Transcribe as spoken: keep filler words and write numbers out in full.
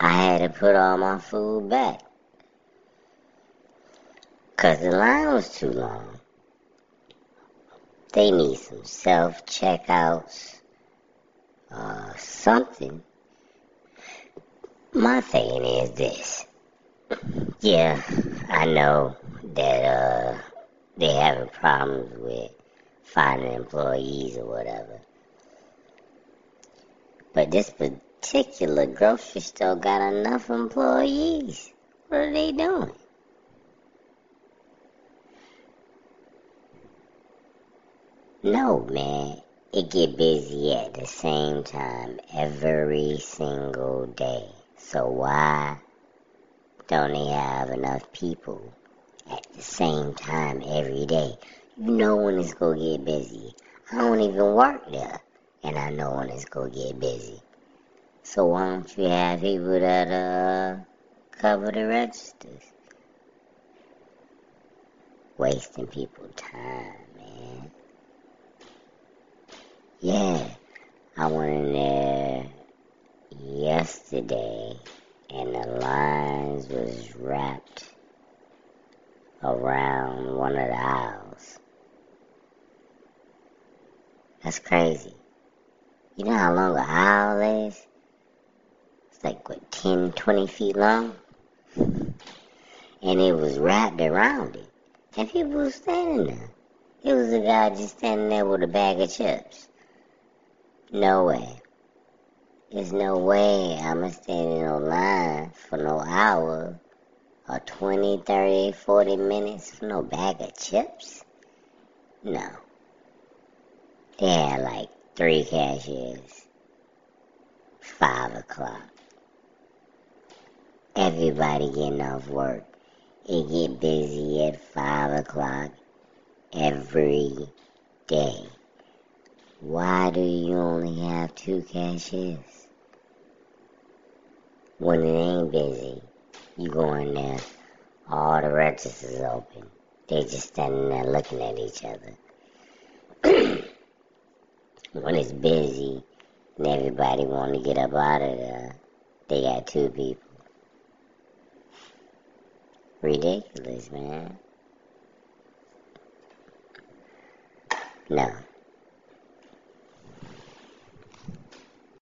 I had to put all my food back because the line was too long. They need some self-checkouts or something. My thing is this. Yeah, I know that uh, they're having problems with finding employees or whatever. But this particular grocery store got enough employees. What are they doing? No, man. It get busy at the same time every single day. So why don't they have enough people at the same time every day? You know when it's going to get busy. I don't even work there, and I know when it's going to get busy. So why don't you have people that uh, cover the registers? Wasting people's time, man. Yeah, I went in there yesterday, and the lines was wrapped around one of the aisles. That's crazy. You know how long an aisle is? It's like, what, ten, twenty feet long? And it was wrapped around it. And people were standing there. It was a guy just standing there with a bag of chips. No way. There's no way I'ma stand in no line for no hour or twenty, thirty, forty minutes for no bag of chips. No. They had like three cashiers. Five o'clock. Everybody getting off work. It get busy at five o'clock every day. Why do you only have two cashiers? When it ain't busy, you go in there, all the registers open. They just standing there looking at each other. When it's busy and everybody want to get up out of there, they got two people. Ridiculous, man. No.